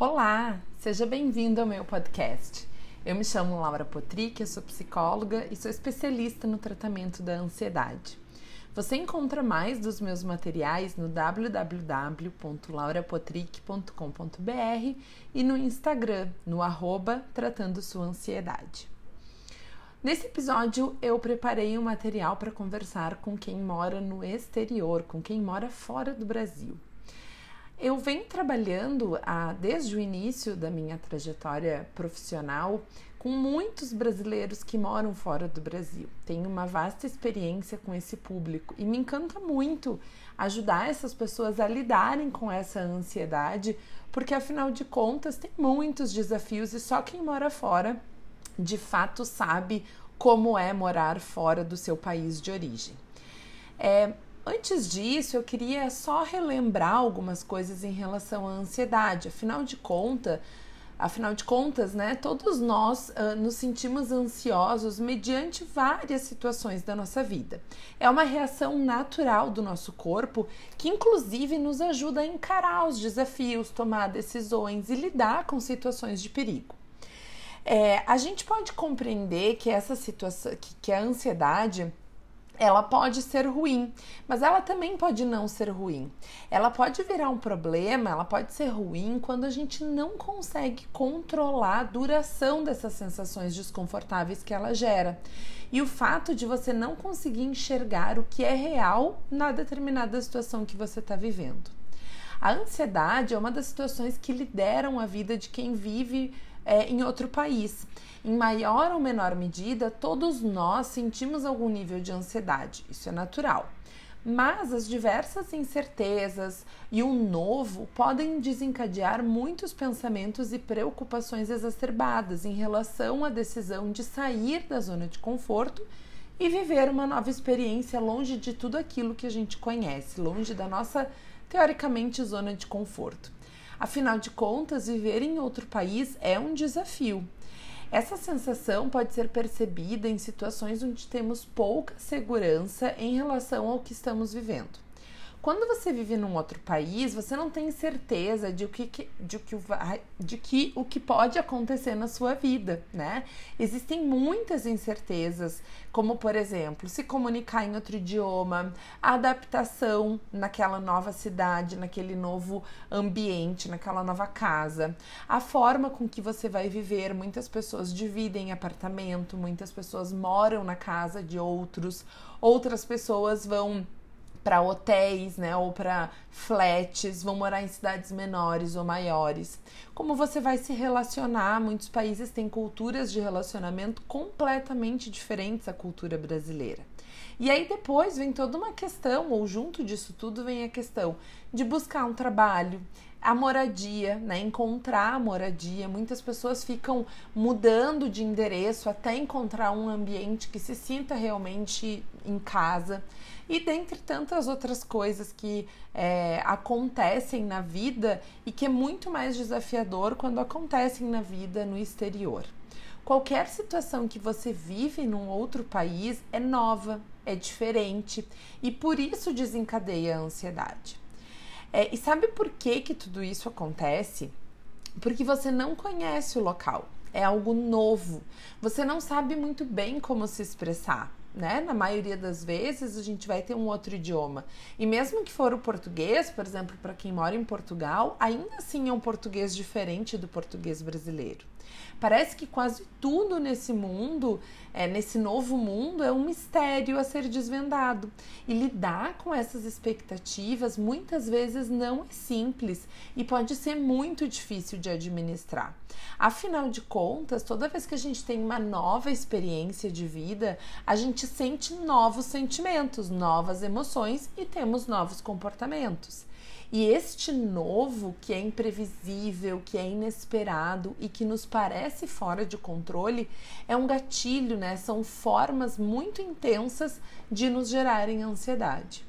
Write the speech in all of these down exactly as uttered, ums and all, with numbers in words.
Olá, seja bem-vindo ao meu podcast. Eu me chamo Laura Potrich, eu sou psicóloga e sou especialista no tratamento da ansiedade. Você encontra mais dos meus materiais no w w w ponto laura potrich ponto com ponto b r e no Instagram, no arroba tratando sua ansiedade. Nesse episódio eu preparei um material para conversar com quem mora no exterior, com quem mora fora do Brasil. Eu venho trabalhando ah, desde o início da minha trajetória profissional com muitos brasileiros que moram fora do Brasil. Tenho uma vasta experiência com esse público e me encanta muito ajudar essas pessoas a lidarem com essa ansiedade, porque afinal de contas tem muitos desafios e só quem mora fora de fato sabe como é morar fora do seu país de origem. É... Antes disso, eu queria só relembrar algumas coisas em relação à ansiedade. Afinal de conta, afinal de contas, né, todos nós uh, nos sentimos ansiosos mediante várias situações da nossa vida. É uma reação natural do nosso corpo que, inclusive, nos ajuda a encarar os desafios, tomar decisões e lidar com situações de perigo. É, a gente pode compreender que essa situação, que, que a ansiedade ela pode ser ruim, mas ela também pode não ser ruim. Ela pode virar um problema, ela pode ser ruim quando a gente não consegue controlar a duração dessas sensações desconfortáveis que ela gera. E o fato de você não conseguir enxergar o que é real na determinada situação que você está vivendo. A ansiedade é uma das situações que lideram a vida de quem vive É, em outro país. Em maior ou menor medida, todos nós sentimos algum nível de ansiedade, isso é natural. Mas as diversas incertezas e o novo podem desencadear muitos pensamentos e preocupações exacerbadas em relação à decisão de sair da zona de conforto e viver uma nova experiência longe de tudo aquilo que a gente conhece, longe da nossa, teoricamente, zona de conforto. Afinal de contas, viver em outro país é um desafio. Essa sensação pode ser percebida em situações onde temos pouca segurança em relação ao que estamos vivendo. Quando você vive num outro país, você não tem certeza de, o que, de, que, de que, o que pode acontecer na sua vida, né? Existem muitas incertezas, como, por exemplo, se comunicar em outro idioma, a adaptação naquela nova cidade, naquele novo ambiente, naquela nova casa, a forma com que você vai viver. Muitas pessoas dividem apartamento, muitas pessoas moram na casa de outros, outras pessoas vão para hotéis, né, ou para flats, vão morar em cidades menores ou maiores. Como você vai se relacionar? Muitos países têm culturas de relacionamento completamente diferentes da cultura brasileira. E aí depois vem toda uma questão, ou junto disso tudo vem a questão de buscar um trabalho, a moradia, né, encontrar a moradia. Muitas pessoas ficam mudando de endereço até encontrar um ambiente que se sinta realmente em casa. E dentre tantas outras coisas que é, acontecem na vida e que é muito mais desafiador quando acontecem na vida no exterior. Qualquer situação que você vive num outro país é nova, é diferente e por isso desencadeia a ansiedade. É, e sabe por que que tudo isso acontece? Porque você não conhece o local, é algo novo, você não sabe muito bem como se expressar. Né? Na maioria das vezes a gente vai ter um outro idioma, e mesmo que for o português, por exemplo, para quem mora em Portugal, ainda assim é um português diferente do português brasileiro. Parece que quase tudo nesse mundo, é, nesse novo mundo, é um mistério a ser desvendado, e lidar com essas expectativas muitas vezes não é simples e pode ser muito difícil de administrar. Afinal de contas, toda vez que a gente tem uma nova experiência de vida, a gente sente novos sentimentos, novas emoções e temos novos comportamentos. E este novo, que é imprevisível, que é inesperado e que nos parece fora de controle, é um gatilho, né? São formas muito intensas de nos gerarem ansiedade.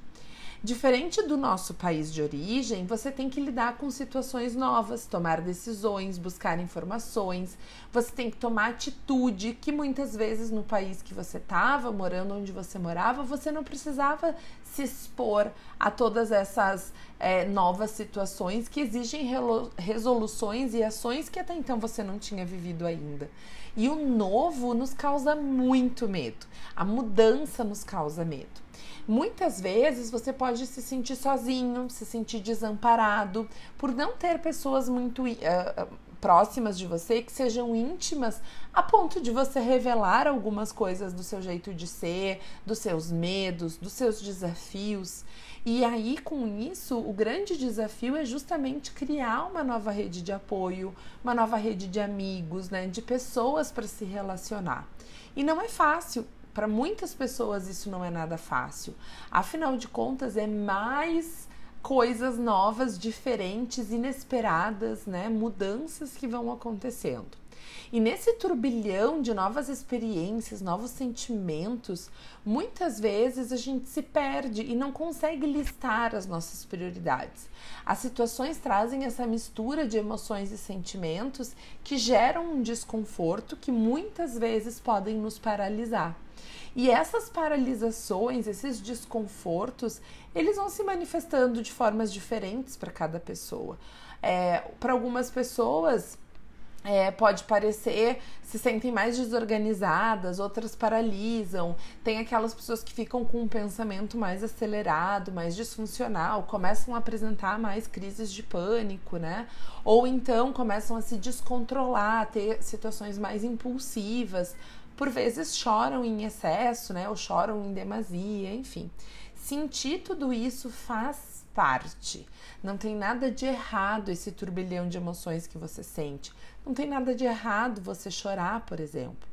Diferente do nosso país de origem, você tem que lidar com situações novas, tomar decisões, buscar informações, você tem que tomar atitude que muitas vezes no país que você estava, morando onde você morava, você não precisava se expor a todas essas é, novas situações que exigem resoluções e ações que até então você não tinha vivido ainda. E o novo nos causa muito medo, a mudança nos causa medo. Muitas vezes você pode se sentir sozinho, se sentir desamparado, por não ter pessoas muito uh, próximas de você, que sejam íntimas, a ponto de você revelar algumas coisas do seu jeito de ser, dos seus medos, dos seus desafios. E aí, com isso, o grande desafio é justamente criar uma nova rede de apoio, uma nova rede de amigos, né, de pessoas para se relacionar. E não é fácil. Para muitas pessoas isso não é nada fácil, afinal de contas é mais coisas novas, diferentes, inesperadas, né? Mudanças que vão acontecendo. E nesse turbilhão de novas experiências, novos sentimentos, muitas vezes a gente se perde e não consegue listar as nossas prioridades. As situações trazem essa mistura de emoções e sentimentos que geram um desconforto que muitas vezes podem nos paralisar. E essas paralisações, esses desconfortos, eles vão se manifestando de formas diferentes para cada pessoa. É, para algumas pessoas... É, pode parecer, se sentem mais desorganizadas, outras paralisam, tem aquelas pessoas que ficam com um pensamento mais acelerado, mais disfuncional, começam a apresentar mais crises de pânico, né? Ou então começam a se descontrolar, a ter situações mais impulsivas, por vezes choram em excesso, né? Ou choram em demasia, enfim. Sentir tudo isso faz parte. Não tem nada de errado esse turbilhão de emoções que você sente. Não tem nada de errado você chorar, por exemplo.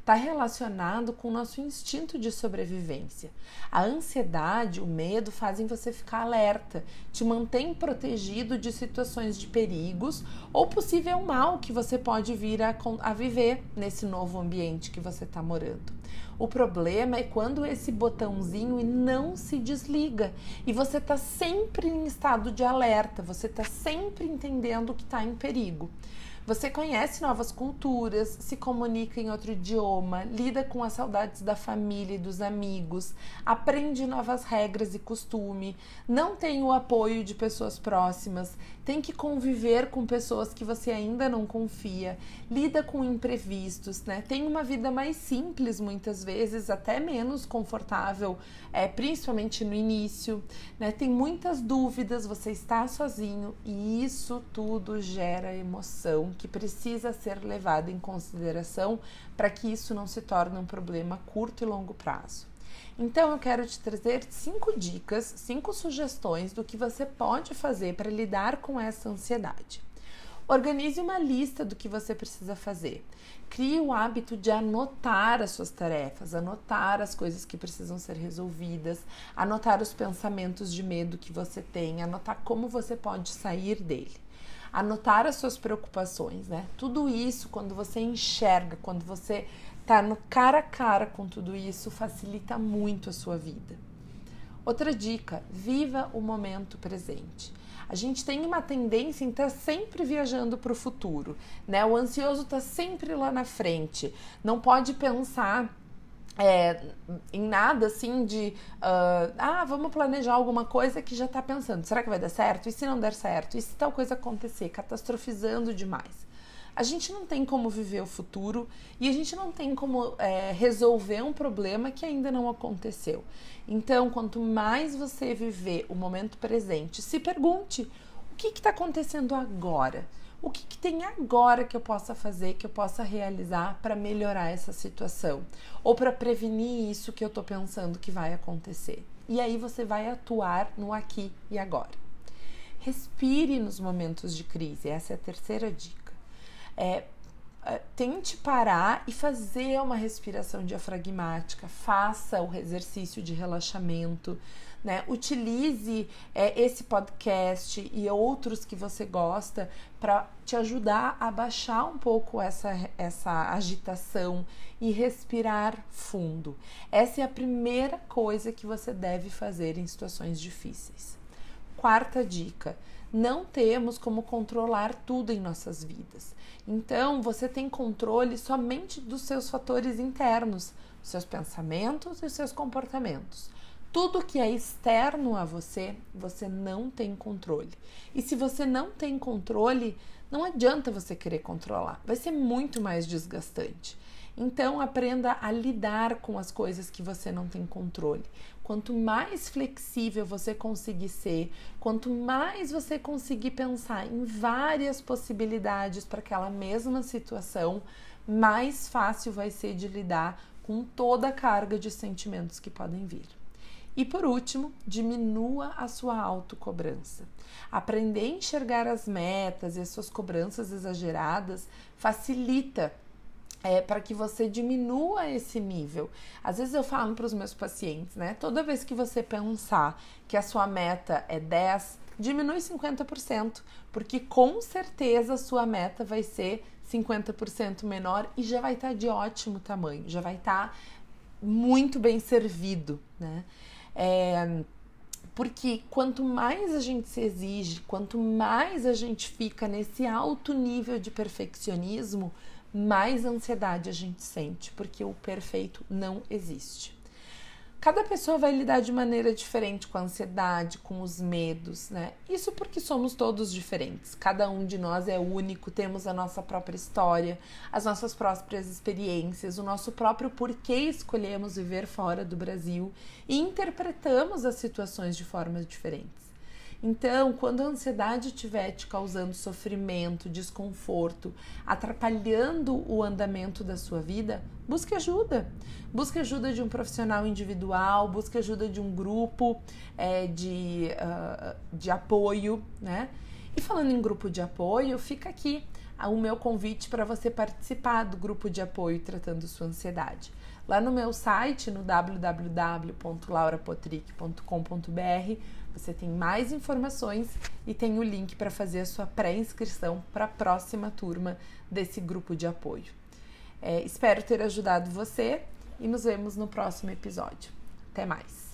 Está relacionado com o nosso instinto de sobrevivência. A ansiedade, o medo fazem você ficar alerta, te mantém protegido de situações de perigos ou possível mal que você pode vir a, a viver nesse novo ambiente que você está morando. O problema é quando esse botãozinho não se desliga e você está sempre em estado de alerta, você está sempre entendendo que está em perigo. Você conhece novas culturas, se comunica em outro idioma, lida com as saudades da família e dos amigos, aprende novas regras e costume, não tem o apoio de pessoas próximas, tem que conviver com pessoas que você ainda não confia, lida com imprevistos, né? Tem uma vida mais simples, muitas vezes, até menos confortável, é, principalmente no início, né? Tem muitas dúvidas, você está sozinho e isso tudo gera emoção que precisa ser levado em consideração para que isso não se torne um problema a curto e longo prazo. Então eu quero te trazer cinco dicas, cinco sugestões do que você pode fazer para lidar com essa ansiedade. Organize uma lista do que você precisa fazer. Crie o hábito de anotar as suas tarefas, anotar as coisas que precisam ser resolvidas, anotar os pensamentos de medo que você tem, anotar como você pode sair dele. Anotar as suas preocupações, né? Tudo isso, quando você enxerga, quando você tá no cara a cara com tudo isso, facilita muito a sua vida. Outra dica, viva o momento presente. A gente tem uma tendência em estar sempre viajando para o futuro, né? O ansioso tá sempre lá na frente, não pode pensar... É, em nada assim de uh, ah, vamos planejar alguma coisa que já está pensando, será que vai dar certo? E se não der certo? E se tal coisa acontecer? Catastrofizando demais. A gente não tem como viver o futuro e a gente não tem como é, resolver um problema que ainda não aconteceu. Então, quanto mais você viver o momento presente, se pergunte o que está acontecendo agora? O que, que tem agora que eu possa fazer, que eu possa realizar para melhorar essa situação? Ou para prevenir isso que eu estou pensando que vai acontecer? E aí você vai atuar no aqui e agora. Respire nos momentos de crise, essa é a terceira dica. É, tente parar e fazer uma respiração diafragmática, faça o exercício de relaxamento, né? Utilize é, esse podcast e outros que você gosta para te ajudar a baixar um pouco essa, essa agitação e respirar fundo. Essa é a primeira coisa que você deve fazer em situações difíceis. Quarta dica: não temos como controlar tudo em nossas vidas. Então, você tem controle somente dos seus fatores internos, seus pensamentos e seus comportamentos. Tudo que é externo a você, você não tem controle. E se você não tem controle, não adianta você querer controlar. Vai ser muito mais desgastante. Então, aprenda a lidar com as coisas que você não tem controle. Quanto mais flexível você conseguir ser, quanto mais você conseguir pensar em várias possibilidades para aquela mesma situação, mais fácil vai ser de lidar com toda a carga de sentimentos que podem vir. E por último, diminua a sua autocobrança. Aprender a enxergar as metas e as suas cobranças exageradas facilita É, para que você diminua esse nível. Às vezes eu falo para os meus pacientes, né? Toda vez que você pensar que a sua meta é dez, diminui cinquenta por cento, porque com certeza a sua meta vai ser cinquenta por cento menor e já vai estar tá de ótimo tamanho, já vai estar tá muito bem servido, né? É... Porque quanto mais a gente se exige, quanto mais a gente fica nesse alto nível de perfeccionismo, mais ansiedade a gente sente, porque o perfeito não existe. Cada pessoa vai lidar de maneira diferente com a ansiedade, com os medos, né? Isso porque somos todos diferentes. Cada um de nós é único, temos a nossa própria história, as nossas próprias experiências, o nosso próprio porquê escolhemos viver fora do Brasil e interpretamos as situações de formas diferentes. Então, quando a ansiedade estiver te causando sofrimento, desconforto, atrapalhando o andamento da sua vida, busque ajuda. Busque ajuda de um profissional individual, busque ajuda de um grupo é, de, uh, de apoio, né? E falando em grupo de apoio, fica aqui o meu convite para você participar do grupo de apoio Tratando Sua Ansiedade. Lá no meu site, no w w w ponto laura potrich ponto com ponto b r, você tem mais informações e tem o link para fazer a sua pré-inscrição para a próxima turma desse grupo de apoio. É, espero ter ajudado você e nos vemos no próximo episódio. Até mais!